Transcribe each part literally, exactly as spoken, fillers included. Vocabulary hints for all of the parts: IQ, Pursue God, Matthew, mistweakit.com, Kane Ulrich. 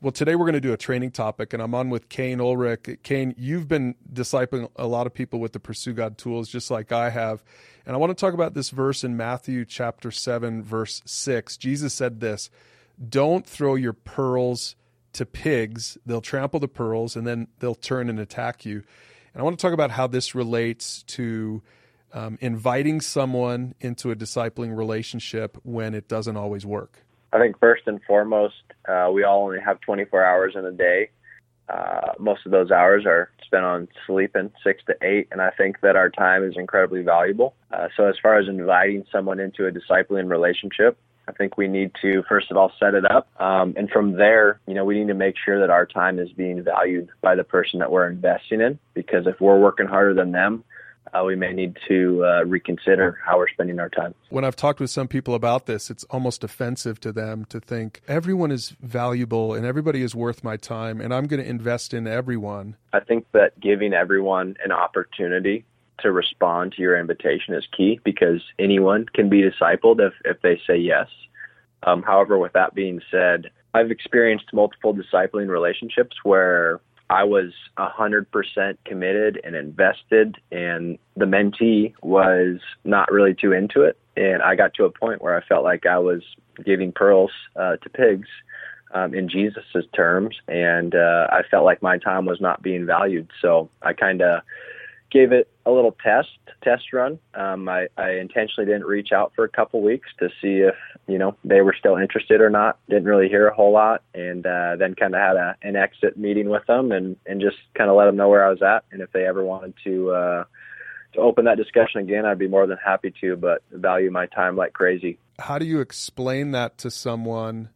Well, today we're going to do a training topic, and I'm on with Kane Ulrich. Kane, you've been discipling a lot of people with the Pursue God tools, just like I have. And I want to talk about this verse in Matthew chapter seven, verse six. Jesus said this, "Don't throw your pearls to pigs. They'll trample the pearls, and then they'll turn and attack you." And I want to talk about how this relates to um, inviting someone into a discipling relationship when it doesn't always work. I think first and foremost, uh, we all only have twenty-four hours in a day. Uh, most of those hours are spent on sleeping, six to eight, and I think that our time is incredibly valuable. Uh, so as far as inviting someone into a discipling relationship, I think we need to, first of all, set it up. Um, and from there, you know, we need to make sure that our time is being valued by the person that we're investing in, because if we're working harder than them, Uh, we may need to uh, reconsider how we're spending our time. When I've talked with some people about this, it's almost offensive to them to think everyone is valuable and everybody is worth my time and I'm going to invest in everyone. I think that giving everyone an opportunity to respond to your invitation is key, because anyone can be discipled if, if they say yes. Um, however, with that being said, I've experienced multiple discipling relationships where I was one hundred percent committed and invested, and the mentee was not really too into it. And I got to a point where I felt like I was giving pearls uh, to pigs um, in Jesus's terms, and uh, I felt like my time was not being valued. So I kind of gave it a little test, test run. Um, I, I intentionally didn't reach out for a couple weeks to see if, you know, they were still interested or not. Didn't really hear a whole lot. And uh, then kind of had a, an exit meeting with them and, and just kind of let them know where I was at. And if they ever wanted to uh, to open that discussion again, I'd be more than happy to, but value my time like crazy. How do you explain that to someone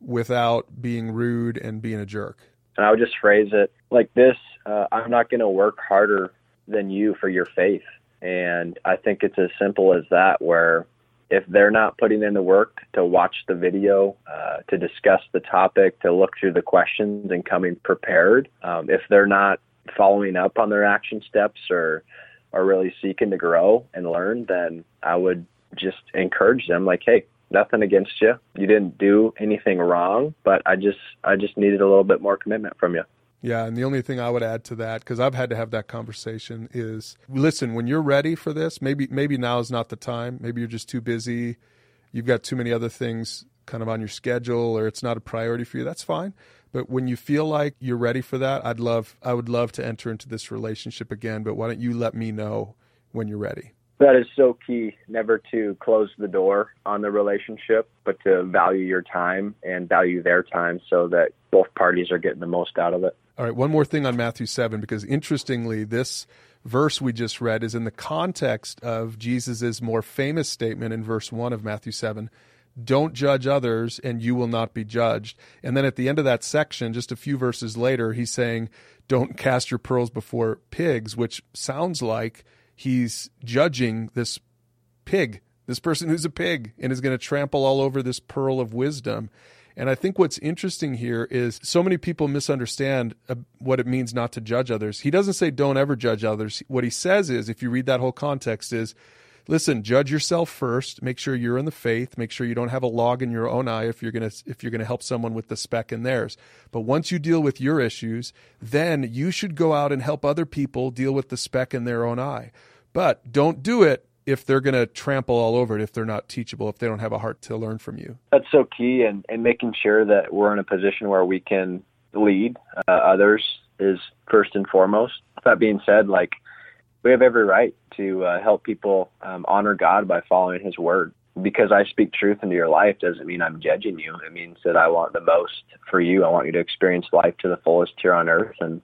without being rude and being a jerk? And I would just phrase it like this. Uh, I'm not going to work harder than you for your faith. And I think it's as simple as that, where if they're not putting in the work to watch the video, uh, to discuss the topic, to look through the questions and coming prepared, um, if they're not following up on their action steps or are really seeking to grow and learn, then I would just encourage them like, hey, nothing against you. You didn't do anything wrong, but I just, I just needed a little bit more commitment from you. Yeah, and the only thing I would add to that, because I've had to have that conversation, is listen, when you're ready for this, maybe maybe now is not the time. Maybe you're just too busy. You've got too many other things kind of on your schedule, or it's not a priority for you. That's fine. But when you feel like you're ready for that, I'd love, I would love to enter into this relationship again, but why don't you let me know when you're ready? That is so key, never to close the door on the relationship, but to value your time and value their time so that both parties are getting the most out of it. All right, one more thing on Matthew seven, because interestingly, this verse we just read is in the context of Jesus's more famous statement in verse one of Matthew seven, "Don't judge others and you will not be judged." And then at the end of that section, just a few verses later, he's saying, "Don't cast your pearls before pigs," which sounds like he's judging this pig, this person who's a pig, and is going to trample all over this pearl of wisdom. And I think what's interesting here is so many people misunderstand what it means not to judge others. He doesn't say don't ever judge others. What he says is, if you read that whole context, is listen, judge yourself first. Make sure you're in the faith. Make sure you don't have a log in your own eye if you're going to if you're going to help someone with the speck in theirs. But once you deal with your issues, then you should go out and help other people deal with the speck in their own eye. But don't do it if they're going to trample all over it, if they're not teachable, if they don't have a heart to learn from you. That's so key, and, and making sure that we're in a position where we can lead uh, others is first and foremost. That being said, like, we have every right to uh, help people um, honor God by following his word. Because I speak truth into your life doesn't mean I'm judging you. It means that I want the most for you. I want you to experience life to the fullest here on earth. And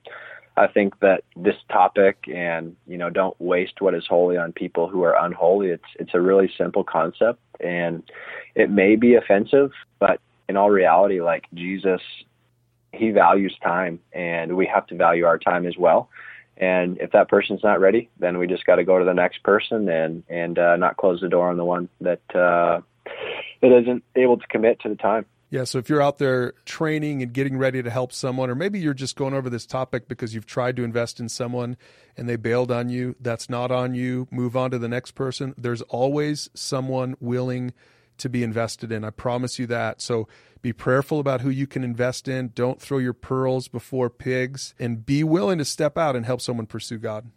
I think that this topic and, you know, don't waste what is holy on people who are unholy. It's, it's a really simple concept, and it may be offensive, but in all reality, like Jesus, he values time, and we have to value our time as well. And if that person's not ready, then we just got to go to the next person and, and uh, not close the door on the one that, uh, that isn't able to commit to the time. Yeah, so if you're out there training and getting ready to help someone, or maybe you're just going over this topic because you've tried to invest in someone and they bailed on you, that's not on you. Move on to the next person. There's always someone willing to be invested in. I promise you that. So Be prayerful about who you can invest in. Don't throw your pearls before pigs, and be willing to step out and help someone pursue God.